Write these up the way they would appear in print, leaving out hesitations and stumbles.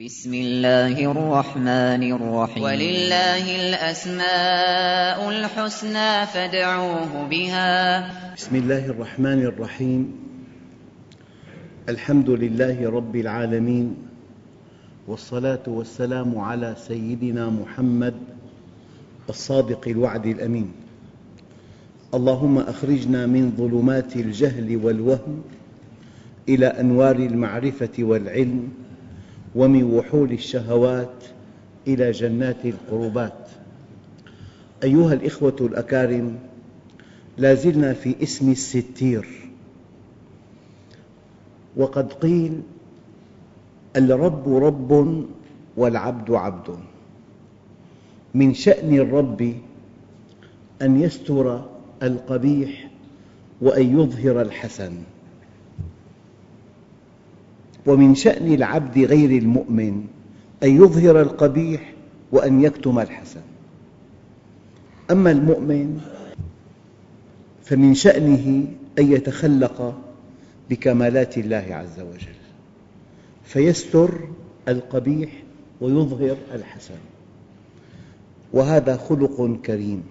بسم الله الرحمن الرحيم ولله الأسماء الحسنى فادعوه بها. بسم الله الرحمن الرحيم الحمد لله رب العالمين والصلاة والسلام على سيدنا محمد الصادق الوعد الأمين. اللهم أخرجنا من ظلمات الجهل والوهم إلى أنوار المعرفة والعلم، ومن وحول الشهوات إلى جنات القربات. أيها الإخوة الأكارم، لازلنا في اسم الستير، وقد قيل الرب رب والعبد عبد. من شأن الرب أن يستر القبيح وأن يظهر الحسن، ومن شأن العبد غير المؤمن أن يظهر القبيح وأن يكتم الحسن. أما المؤمن فمن شأنه أن يتخلق بكمالات الله عز وجل، فيستر القبيح ويظهر الحسن، وهذا خلق كريم،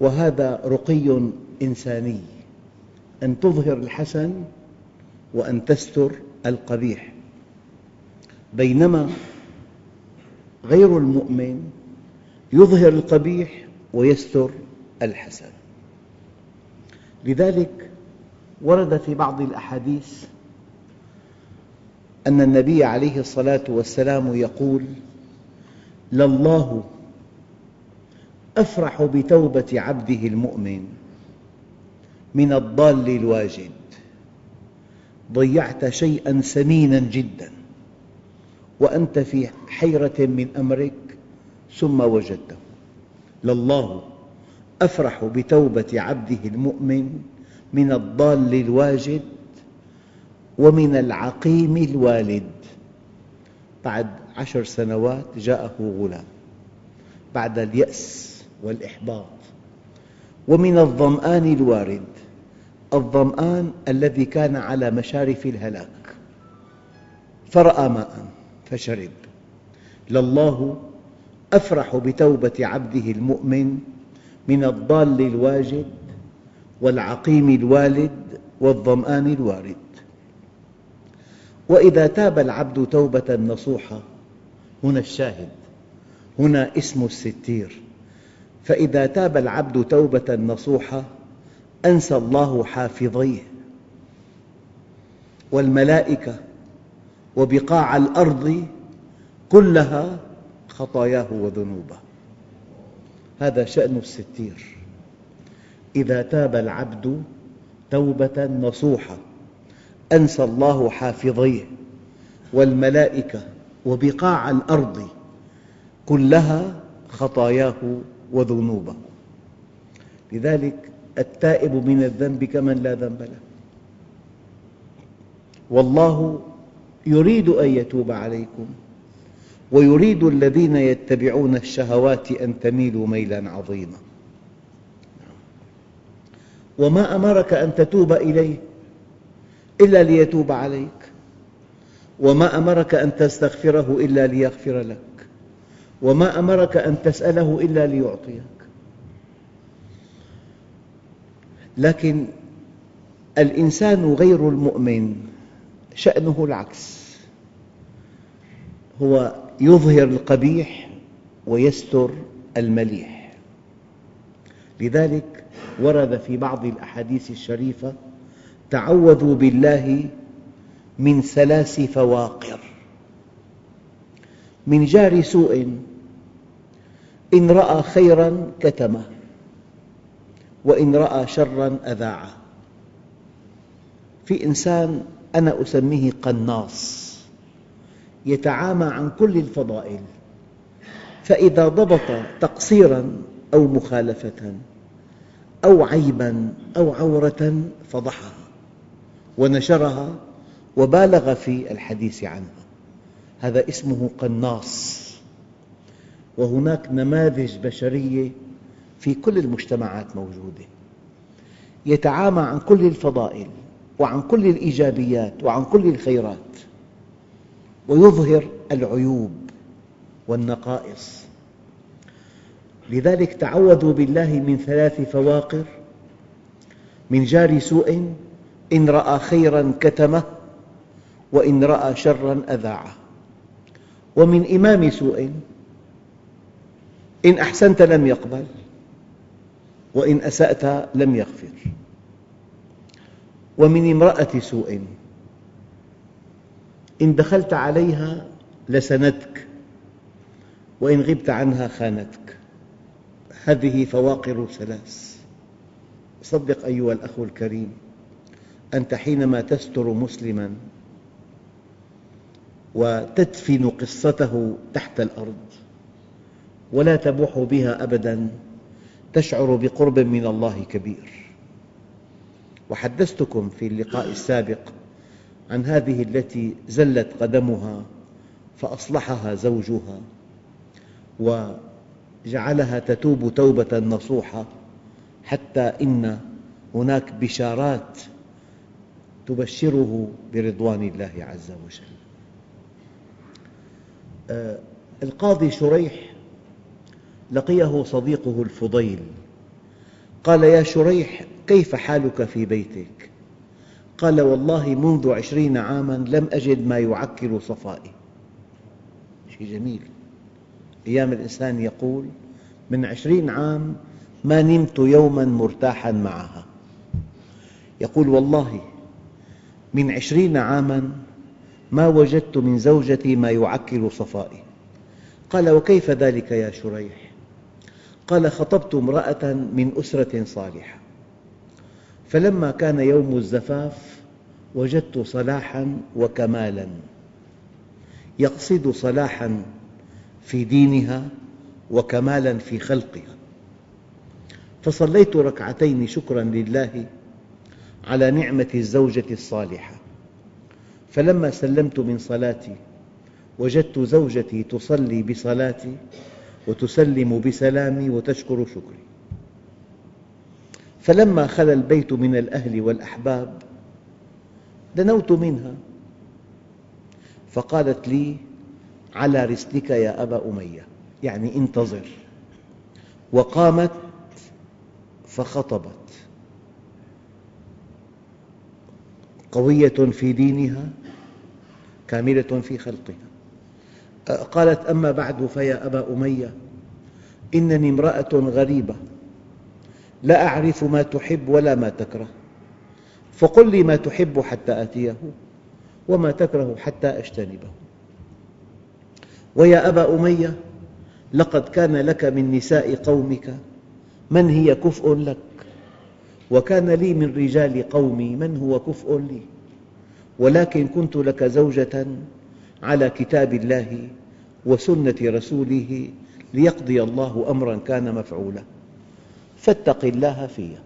وهذا رقي إنساني، أن تظهر الحسن وأن تستر القبيح. بينما غير المؤمن يظهر القبيح ويستر الحسن. لذلك ورد في بعض الأحاديث أن النبي عليه الصلاة والسلام يقول: لله أفرح بتوبة عبده المؤمن من الضال الواجد، ضيعت شيئاً ثميناً جداً وأنت في حيرة من أمرك ثم وجدته. لله أفرح بتوبة عبده المؤمن من الضال الواجد ومن العقيم الوالد. بعد 10 سنوات جاءه غلام بعد اليأس والإحباط. ومن الظمآن الوارد، الظمآن الذي كان على مشارف الهلاك فرأى ماء فشرب. لله أفرح بتوبة عبده المؤمن من الضال الواجد والعقيم الوالد والظمآن الوارد. وإذا تاب العبد توبة نصوحة، هنا الشاهد، هنا اسم الستير، فإذا تاب العبد توبة نصوحة أنسى الله حافظيه والملائكة وبقاع الأرض كلها خطاياه وذنوبه. هذا شأن الستير، إذا تاب العبد توبة نصوحة أنسى الله حافظيه والملائكة وبقاع الأرض كلها خطاياه وذنوبه. لذلك التائب من الذنب كمن لا ذنب له، والله يريد أن يتوب عليكم ويريد الذين يتبعون الشهوات أن تميلوا ميلاً عظيماً. وما أمرك أن تتوب إليه إلا ليتوب عليك، وما أمرك أن تستغفره إلا ليغفر لك، وما أمرك أن تسأله إلا ليعطيك. لكن الإنسان غير المؤمن شأنه العكس، هو يظهر القبيح ويستر المليح. لذلك ورد في بعض الأحاديث الشريفة: تعوذوا بالله من 3 فواقر، من جار سوء إن رأى خيراً كتمه، وإن رأى شراً أذاعه. في إنسان أنا أسميه قناص، يتعامى عن كل الفضائل، فإذا ضبط تقصيراً أو مخالفة أو عيباً أو عورة فضحها ونشرها وبالغ في الحديث عنها، هذا اسمه قناص. وهناك نماذج بشرية في كل المجتمعات موجودة، يتعامى عن كل الفضائل وعن كل الإيجابيات وعن كل الخيرات، ويظهر العيوب والنقائص. لذلك تعوذوا بالله من ثلاث فواقر: من جار سوء إن رأى خيراً كتمه، وإن رأى شراً أذاعه، ومن إمام سوء إن أحسنت لم يقبل، وإن أسأت لم يغفر، ومن امرأة سوء إن دخلت عليها لسنتك، وإن غبت عنها خانتك. هذه فواقر ثلاث. صدق أيها الأخ الكريم، أنت حينما تستر مسلماً وتدفن قصته تحت الأرض ولا تبوح بها أبداً، تشعر بقرب من الله كبير. وحدثتكم في اللقاء السابق عن هذه التي زلت قدمها فأصلحها زوجها وجعلها تتوب توبة نصوحة، حتى إن هناك بشارات تبشره برضوان الله عز وجل. القاضي شريح لقيه صديقه الفضيل، قال: يا شريح، كيف حالك في بيتك؟ قال: والله منذ 20 عاماً لم أجد ما يعكر صفائي. شيء جميل. أيام الإنسان يقول: من 20 عام ما نمت يوماً مرتاحاً معها. يقول: والله من 20 عاماً ما وجدت من زوجتي ما يعكر صفائي. قال: وكيف ذلك يا شريح؟ قال: خطبت امرأة من أسرة صالحة، فلما كان يوم الزفاف وجدت صلاحاً وكمالاً. يقصد صلاحاً في دينها وكمالاً في خلقها. فصليت 2 ركعتين شكراً لله على نعمة الزوجة الصالحة، فلما سلمت من صلاتي وجدت زوجتي تصلي بصلاتي وتسلم بسلامي وتشكر شكري. فلما خلا البيت من الأهل والأحباب دنوت منها، فقالت لي: على رسلك يا أبا أمية، يعني انتظر. وقامت فخطبت، قوية في دينها، كاملة في خلقها. قالت: أما بعد، فيا أبا أمية، إنني امرأة غريبة لا أعرف ما تحب ولا ما تكره، فقل لي ما تحب حتى آتيه، وما تكره حتى أجتنبه. ويا أبا أمية، لقد كان لك من نساء قومك من هي كفء لك، وكان لي من رجال قومي من هو كفء لي، ولكن كنت لك زوجة على كتاب الله وسنة رسوله، ليقضي الله أمراً كان مفعولا، فاتق الله فيها،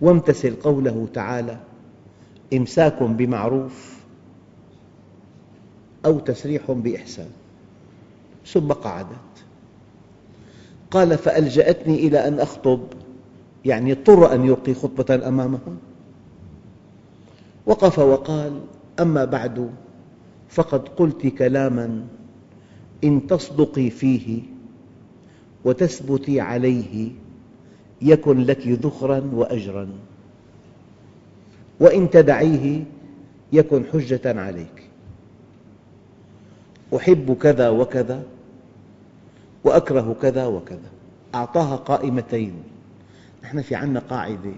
وامتثل قوله تعالى: إمساك بمعروف أو تسريح بإحسان. ثم قعدت. قال: فألجأتني إلى أن أخطب، يعني اضطر أن يلقي خطبة أمامها. وقف وقال: أما بعد، فقد قلت كلاماً إن تصدقي فيه وتثبتي عليه يكن لك ذخراً وأجراً، وإن تدعيه يكن حجة عليك. أحب كذا وكذا وأكره كذا وكذا. أعطاها قائمتين. نحن في عندنا قاعدة: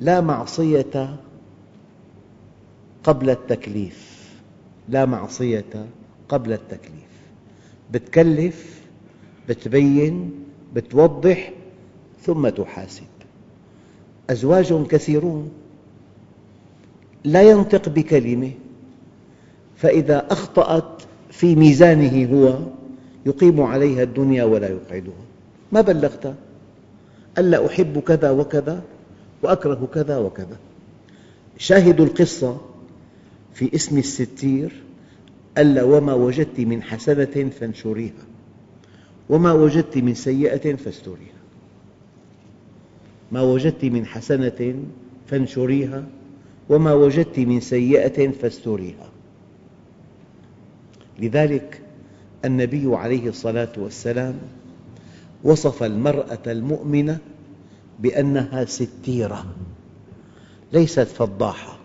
لا معصية قبل التكليف. لا معصية قبل التكليف. بتكلف، بتبين، بتوضح، ثم تحاسب. أزواج كثيرون لا ينطق بكلمة، فإذا أخطأت في ميزانه هو يقيم عليها الدنيا ولا يقعدها. ما بلغت؟ ألا أحب كذا وكذا وأكره كذا وكذا. شاهد القصة في اسم الستير: ألا وما وجدت من حسنة فانشريها، وما وجدت من سيئة فاستريها. ما وجدت من حسنة فانشريها، وما وجدت من سيئة فاستريها. لذلك النبي عليه الصلاة والسلام وصف المرأة المؤمنة بأنها ستيرة، ليست فضاحة،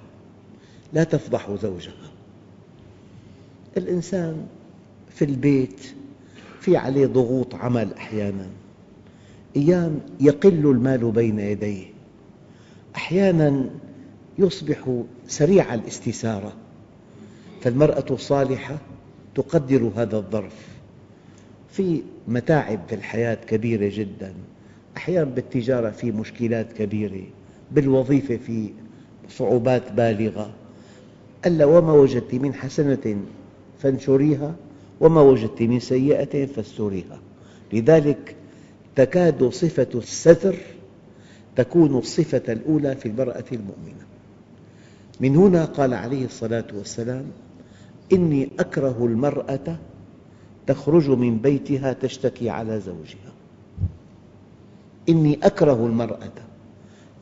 لا تفضح زوجها. الإنسان في البيت في عليه ضغوط عمل، أحياناً أيام يقل المال بين يديه، أحياناً يصبح سريع الاستثارة، فالمرأة الصالحة تقدر هذا الظرف. في متاعب في الحياة كبيرة جداً، أحياناً بالتجارة في مشكلات كبيرة، بالوظيفة في صعوبات بالغة. ألا وما وجدت من حسنة فانشريها وما وجدت من سيئة فاستريها. لذلك تكاد صفة الستر تكون الصفة الأولى في المرأة المؤمنة. من هنا قال عليه الصلاة والسلام: إني أكره المرأة تخرج من بيتها تشتكي على زوجها. إني أكره المرأة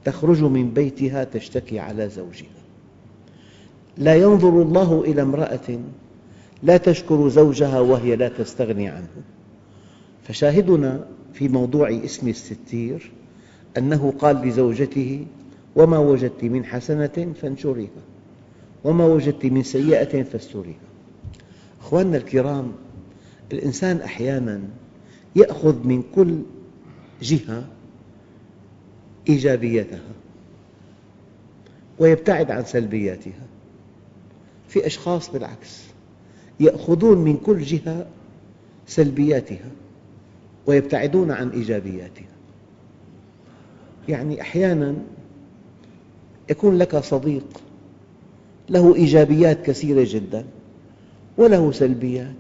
تخرج من بيتها تشتكي على زوجها. لا ينظر الله إلى امرأة لا تشكر زوجها وهي لا تستغني عنه. فشاهدنا في موضوع اسم الستير أنه قال لزوجته: وما وجدت من حسنة فانشريها وما وجدت من سيئة فاستريها. أخواننا الكرام، الإنسان أحياناً يأخذ من كل جهة إيجابيتها ويبتعد عن سلبياتها. في أشخاص بالعكس يأخذون من كل جهة سلبياتها ويبتعدون عن إيجابياتها. يعني أحياناً يكون لك صديق له إيجابيات كثيرة جداً وله سلبيات،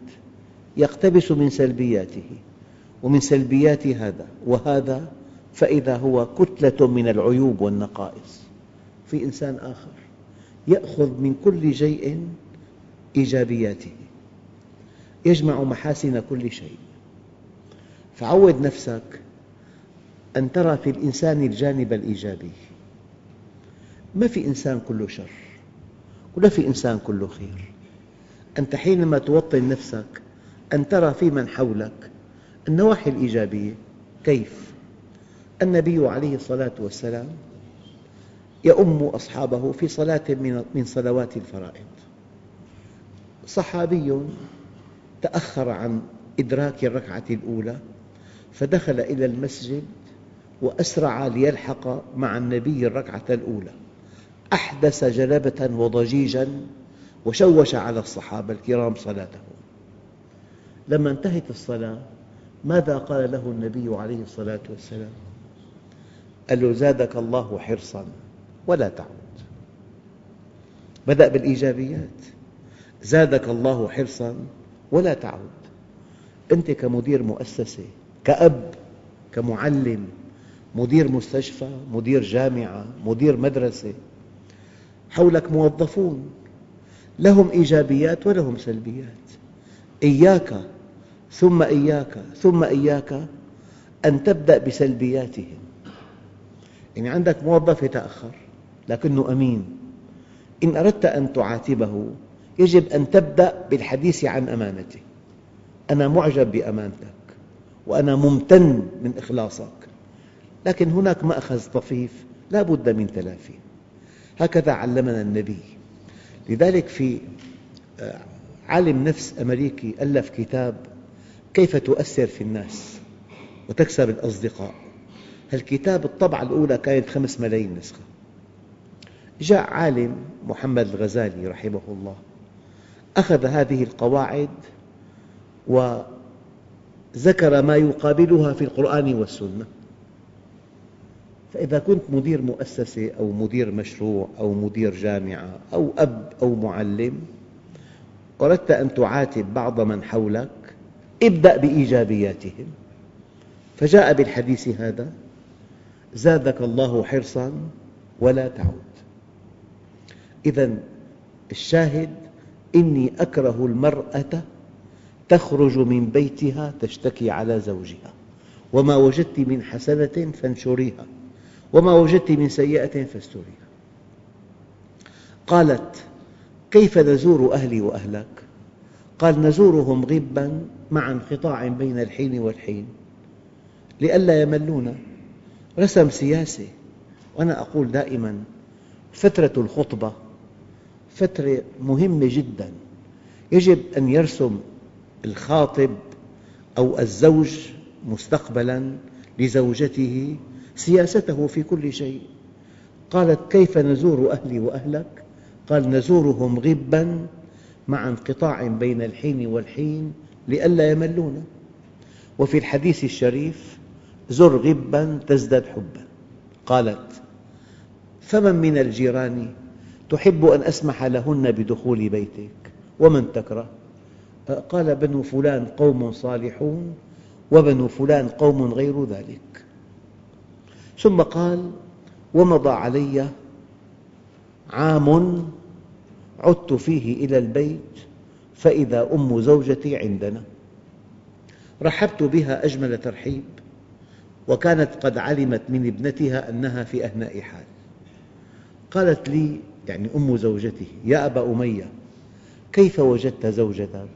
يقتبس من سلبياته ومن سلبيات هذا وهذا، فإذا هو كتلة من العيوب والنقائص. في إنسان آخر يأخذ من كل شيء إيجابياته، يجمع محاسن كل شيء. فعود نفسك أن ترى في الإنسان الجانب الإيجابي. ما في إنسان كله شر ولا في إنسان كله خير. أنت حينما توطن نفسك أن ترى في من حولك النواحي الإيجابية. كيف؟ النبي عليه الصلاة والسلام يؤم أصحابه في صلاة من صلوات الفرائض. صحابي تأخر عن إدراك الركعة الأولى فدخل إلى المسجد وأسرع ليلحق مع النبي الركعة الأولى، أحدث جلبة وضجيجاً وشوش على الصحابة الكرام صلاتهم. لما انتهت الصلاة ماذا قال له النبي عليه الصلاة والسلام؟ قال له: زادك الله حرصاً ولا تعود. بدأ بالإيجابيات: زادك الله حرصاً ولا تعود. أنت كمدير مؤسسة، كأب، كمعلم، مدير مستشفى، مدير جامعة، مدير مدرسة، حولك موظفون لهم إيجابيات ولهم سلبيات. إياك ثم إياك ثم إياك أن تبدأ بسلبياتهم. يعني عندك موظف يتأخر لكنه أمين، إن أردت أن تعاتبه يجب أن تبدأ بالحديث عن أمانته. أنا معجب بأمانتك وأنا ممتن من إخلاصك، لكن هناك مأخذ طفيف لا بد من تلافيه. هكذا علمنا النبي. لذلك في عالم نفس أمريكي ألف كتاب كيف تؤثر في الناس وتكسب الأصدقاء. هالكتاب الطبعة الأولى كانت 5 ملايين نسخة. جاء عالم محمد الغزالي رحمه الله، أخذ هذه القواعد وذكر ما يقابلها في القرآن والسنة. فإذا كنت مدير مؤسسة أو مدير مشروع أو مدير جامعة أو أب أو معلم، أردت أن تعاتب بعض من حولك، ابدأ بإيجابياتهم. فجاء بالحديث هذا: زادك الله حرصاً ولا تعود. إذن الشاهد: إني أكره المرأة تخرج من بيتها تشتكي على زوجها، وما وجدت من حسنة فانشريها وما وجدت من سيئة فاستريها. قالت: كيف نزور أهلي وأهلك؟ قال نزورهم غباً مع انقطاع بين الحين والحين لئلا يملونا. رسم سياسي. وأنا أقول دائماً فترة الخطبة فترة مهمة جداً، يجب أن يرسم الخاطب أو الزوج مستقبلاً لزوجته سياسته في كل شيء. قالت كيف نزور أهلي وأهلك؟ قال نزورهم غباً مع انقطاع بين الحين والحين لئلا يملونا. وفي الحديث الشريف زر غباً تزدد حباً. قالت فمن من الجيران تحب أن أسمح لهن بدخول بيتك ومن تكره؟ قال بنو فلان قوم صالحون وبنو فلان قوم غير ذلك. ثم قال ومضى علي عام عدت فيه إلى البيت فإذا أم زوجتي عندنا رحبت بها أجمل ترحيب وكانت قد علمت من ابنتها أنها في أهناء حال. قالت لي يعني أم زوجته يا أبا أمية كيف وجدت زوجتك؟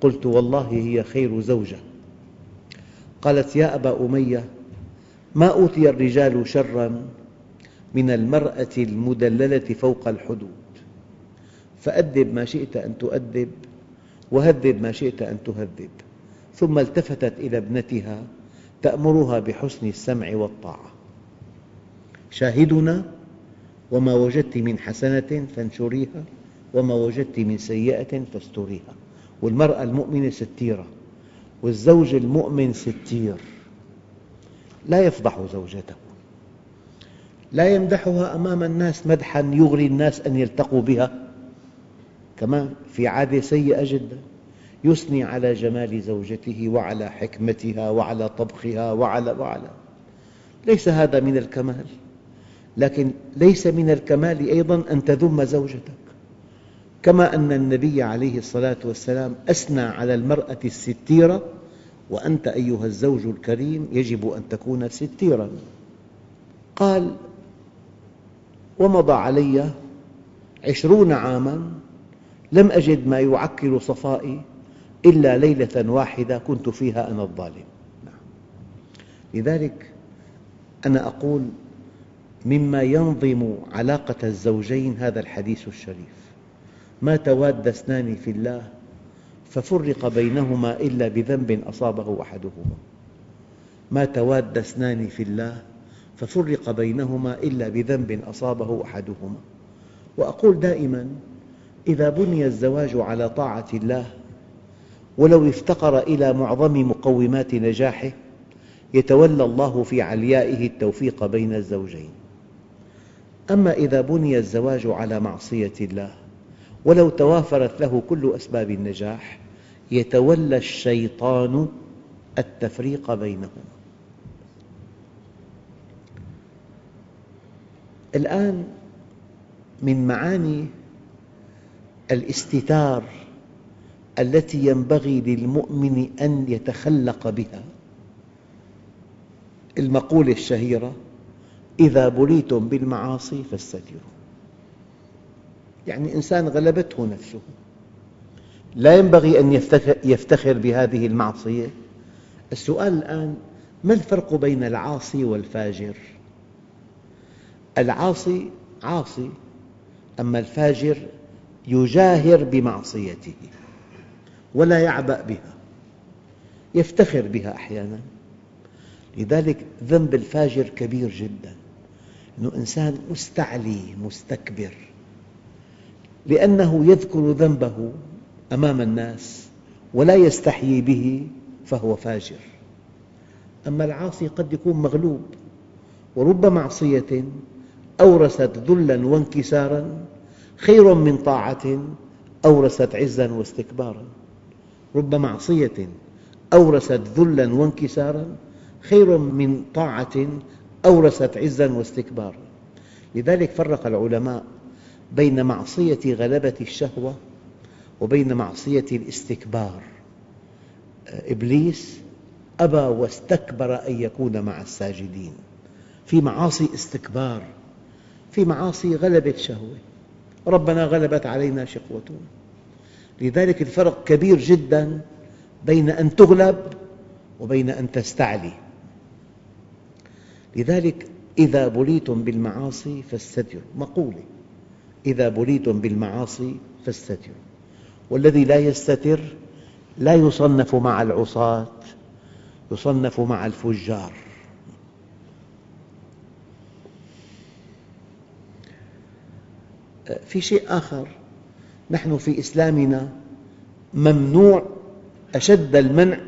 قلت والله هي خير زوجة. قالت يا أبا أمية ما أوتي الرجال شراً من المرأة المدللة فوق الحدود، فأدب ما شئت أن تؤدب وهذب ما شئت أن تهذب. ثم التفتت إلى ابنتها تأمرها بحسن السمع والطاعة. شاهدنا وما وجدت من حسنة فانشريها وما وجدت من سيئة فاستريها. والمرأة المؤمنة ستيرة والزوج المؤمن ستير، لا يفضح زوجته، لا يمدحها أمام الناس مدحاً يغري الناس أن يلتقوا بها. كما في عادة سيئة جداً يثني على جمال زوجته وعلى حكمتها وعلى طبخها وعلى ليس هذا من الكمال. لكن ليس من الكمال أيضاً أن تذم زوجتك، كما أن النبي عليه الصلاة والسلام أثنى على المرأة الستيرة، وأنت أيها الزوج الكريم يجب أن تكون ستيراً. قال ومضى علي 20 عاماً لم أجد ما يعكر صفائي إلا ليلة واحدة كنت فيها أنا الظالم. لذلك أنا أقول مما ينظم علاقة الزوجين هذا الحديث الشريف ما تواد اثنان في الله ففرق بينهما إلا بذنب أصابه أحدهما. ما تواد اثنان في الله ففرق بينهما إلا بذنب أصابه أحدهما. وأقول دائماً إذا بني الزواج على طاعة الله ولو افتقر إلى معظم مقومات نجاحه يتولى الله في عليائه التوفيق بين الزوجين. أما إذا بني الزواج على معصية الله ولو توافرت له كل أسباب النجاح يتولى الشيطان التفريق بينهما. الآن من معاني الاستتار التي ينبغي للمؤمن أن يتخلق بها المقولة الشهيرة إذا بليتم بالمعاصي فاستتروا. يعني إنسان غلبته نفسه لا ينبغي أن يفتخر بهذه المعصية. السؤال الآن ما الفرق بين العاصي والفاجر؟ العاصي عاصي، أما الفاجر يجاهر بمعصيته ولا يعبأ بها، يفتخر بها أحياناً. لذلك ذنب الفاجر كبير جداً، أنه إنسان مستعلي مستكبر، لأنه يذكر ذنبه أمام الناس ولا يستحيي به فهو فاجر. أما العاصي قد يكون مغلوب، ورب معصية أورثت ذلاً وانكساراً خير من طاعة أورثت عزاً واستكباراً. رب معصية أورثت ذلاً وانكساراً خير من طاعة أورثت عزاً واستكباراً. لذلك فرق العلماء بين معصية غلبة الشهوة وبين معصية الاستكبار. إبليس أبى واستكبر أن يكون مع الساجدين. في معاصي استكبار، في معاصي غلبة شهوة، ربنا غلبت علينا شقوتنا. لذلك الفرق كبير جداً بين أن تغلب وبين أن تستعلي. لذلك إذا بليتم بالمعاصي فاستتروا، مقولة، إذا بليتم بالمعاصي فاستتروا، والذي لا يستتر لا يصنف مع العصاة، يصنف مع الفجار. في شيء آخر، نحن في إسلامنا ممنوع أشد المنع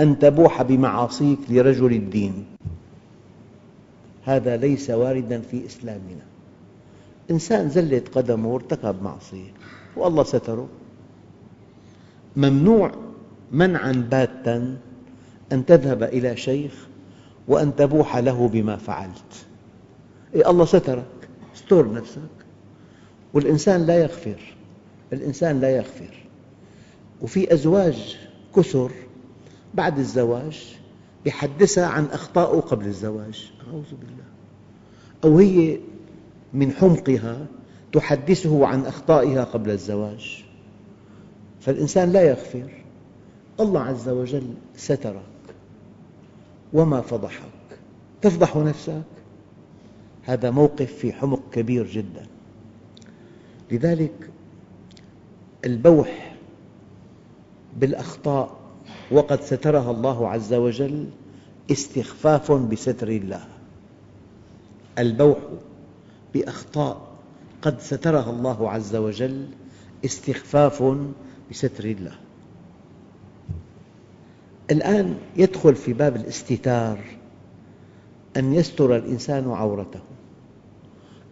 أن تبوح بمعاصيك لرجل الدين، هذا ليس وارداً في إسلامنا. إنسان زلت قدمه وارتكب معصية والله ستره، ممنوع منعاً باتاً أن تذهب إلى شيخ وأن تبوح له بما فعلت. الله سترك، استر نفسك. والإنسان لا يغفر، الإنسان لا يغفر. وفي أزواج كثر بعد الزواج يحدثها عن أخطائه قبل الزواج، أعوذ بالله، أو هي من حمقها تحدثه عن أخطائها قبل الزواج. فالإنسان لا يغفر. الله عز وجل سترك وما فضحك، تفضح نفسك، هذا موقف في حمق كبير جداً. لذلك البوح بالأخطاء وقد سترها الله عز وجل استخفاف بستر الله. البوح بأخطاء قد سترها الله عز وجل استخفاف بستر الله. الآن يدخل في باب الاستتار أن يستر الإنسان عورته.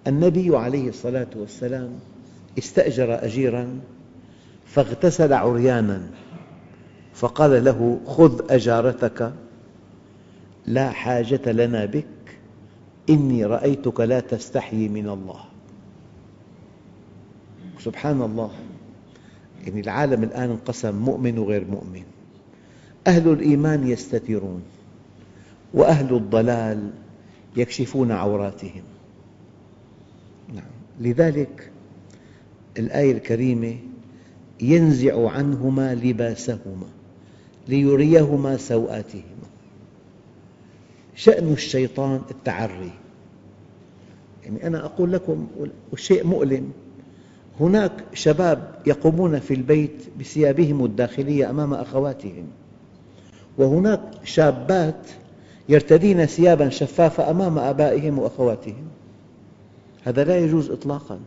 النبي عليه الصلاة والسلام استأجر أجيراً فاغتسل عرياناً، فقال له: خذ أجارتك، لا حاجة لنا بك، إني رأيتك لا تستحيي من الله. سبحان الله، يعني العالم الآن انقسم مؤمن وغير مؤمن، أهل الإيمان يستترون وأهل الضلال يكشفون عوراتهم. لذلك الآية الكريمة: ينزع عنهما لباسهما ليريهما سوآتهما. شأن الشيطان التعري، يعني أنا أقول لكم شيء مؤلم، هناك شباب يقومون في البيت بثيابهم الداخلية أمام أخواتهم، وهناك شابات يرتدين ثياباً شفافة أمام آبائهم وأخواتهم، هذا لا يجوز إطلاقاً.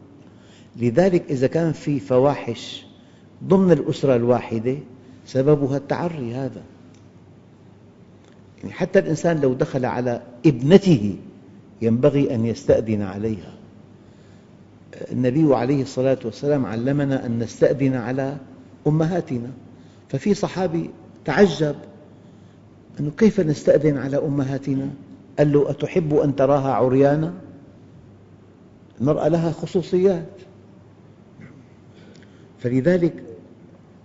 لذلك إذا كان في فواحش ضمن الأسرة الواحدة سببها التعري هذا، يعني حتى الإنسان لو دخل على ابنته ينبغي أن يستأذن عليها. النبي عليه الصلاة والسلام علمنا أن نستأذن على أمهاتنا، ففي صحابي تعجب أنه كيف نستأذن على أمهاتنا؟ قال له: أتحب أن تراها عريانا؟ المرأة لها خصوصيات. فلذلك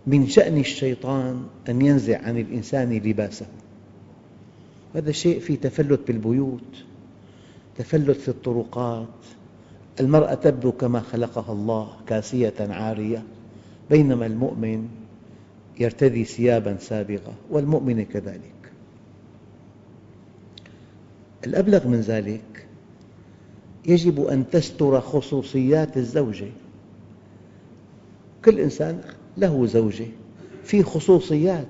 من شأن الشيطان أن ينزع عن الإنسان لباسه، هذا شيء فيه تفلت بالبيوت، تفلت في الطرقات، المرأة تبدو كما خلقها الله كاسية عارية، بينما المؤمن يرتدي ثياباً سابغة، والمؤمن كذلك. الأبلغ من ذلك، يجب أن تستر خصوصيات الزوجة. كل إنسان له زوجة، في خصوصيات،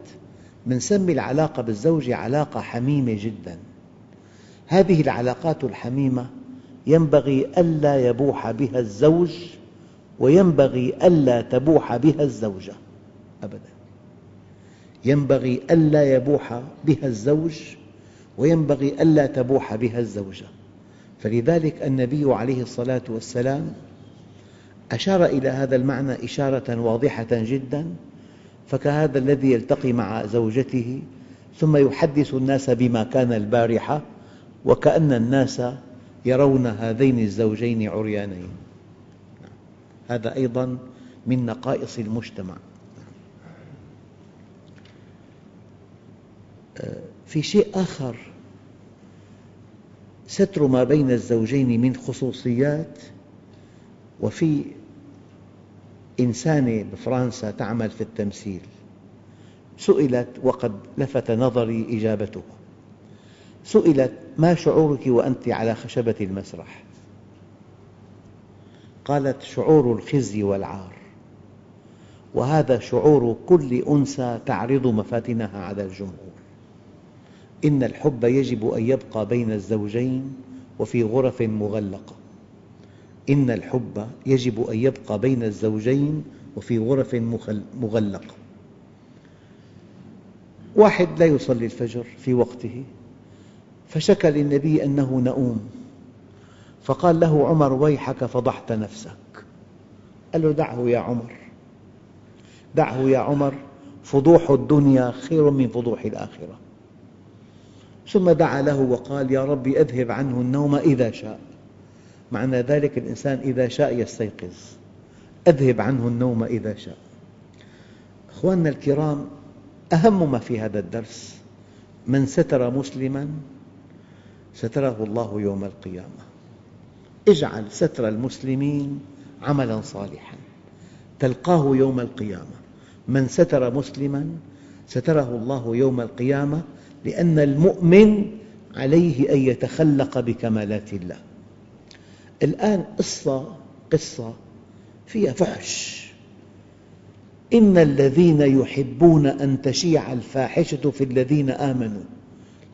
نسمي العلاقة بالزوجة علاقة حميمة جداً. هذه العلاقات الحميمة ينبغي ألا يبوح بها الزوج، وينبغي ألا تبوح بها الزوجة أبداً. ينبغي ألا يبوح بها الزوج، وينبغي ألا تبوح بها الزوجة. فلذلك النبي عليه الصلاة والسلام أشار إلى هذا المعنى إشارة واضحة جداً. فكهذا الذي يلتقي مع زوجته ثم يحدث الناس بما كان البارحة وكأن الناس يرون هذين الزوجين عريانين. هذا أيضاً من نقائص المجتمع. في شيء آخر، ستر ما بين الزوجين من خصوصيات، وفي إنسانة بفرنسا تعمل في التمثيل، سئلت وقد لفت نظري إجابتها، سئلت: ما شعورك وأنت على خشبة المسرح؟ قالت: شعور الخزي والعار، وهذا شعور كل أنثى تعرض مفاتنها على الجمهور. إن الحب يجب أن يبقى بين الزوجين وفي غرف مغلقة، إن الحب يجب أن يبقى بين الزوجين وفي غرف مغلقة. واحد لا يصلي الفجر في وقته، فشكى للنبي أنه نؤوم، فقال له عمر: ويحك فضحت نفسك. قال له: دعه يا عمر، فضوح الدنيا خير من فضوح الآخرة. ثم دعا له وقال: يا رب أذهب عنه النوم إذا شاء. معنى ذلك الإنسان إذا شاء يستيقظ، أذهب عنه النوم إذا شاء. أخواننا الكرام، أهم ما في هذا الدرس: من ستر مسلماً ستره الله يوم القيامة. اجعل ستر المسلمين عملاً صالحاً تلقاه يوم القيامة. من ستر مسلماً ستره الله يوم القيامة، لأن المؤمن عليه أن يتخلق بكمالات الله. الآن قصة فيها فحش: إن الذين يحبون أن تشيع الفاحشة في الذين آمنوا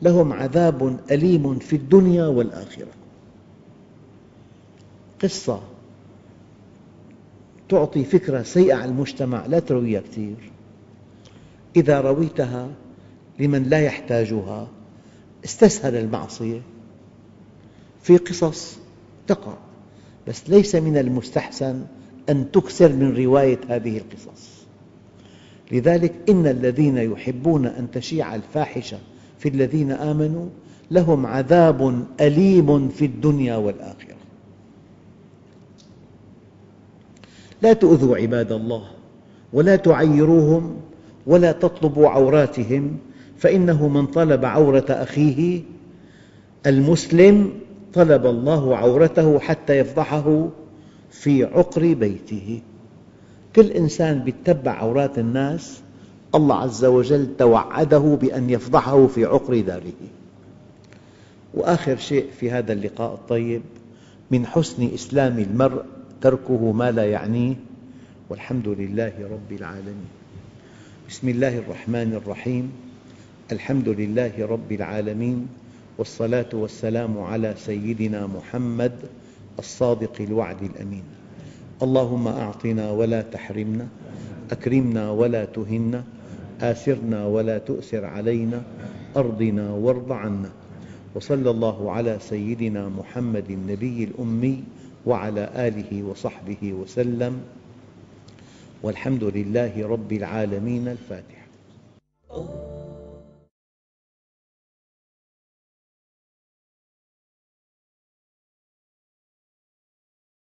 لهم عذاب أليم في الدنيا والآخرة. قصة تعطي فكرة سيئة على المجتمع، لا ترويها كثير. إذا رويتها لمن لا يحتاجها استسهل المعصية. في قصص تقع، بس ليس من المستحسن أن تكثر من رواية هذه القصص. لذلك إن الذين يحبون أن تشيع الفاحشة في الذين آمنوا لهم عذاب أليم في الدنيا والآخرة. لا تؤذوا عباد الله ولا تعيروهم ولا تطلبوا عوراتهم، فإنه من طلب عورة أخيه المسلم طلب الله عورته حتى يفضحه في عقر بيته. كل إنسان يتبع عورات الناس الله عز وجل توعده بأن يفضحه في عقر داره. وآخر شيء في هذا اللقاء الطيب: من حسن إسلام المرء تركه ما لا يعنيه، والحمد لله رب العالمين. بسم الله الرحمن الرحيم، الحمد لله رب العالمين، والصلاة والسلام على سيدنا محمد الصادق الوعد الأمين. اللهم أعطنا ولا تحرمنا، أكرمنا ولا تهنا، آثرنا ولا تؤثر علينا، أرضنا وارض عنا. وصلى الله على سيدنا محمد النبي الأمي وعلى آله وصحبه وسلم، والحمد لله رب العالمين. الفاتحة.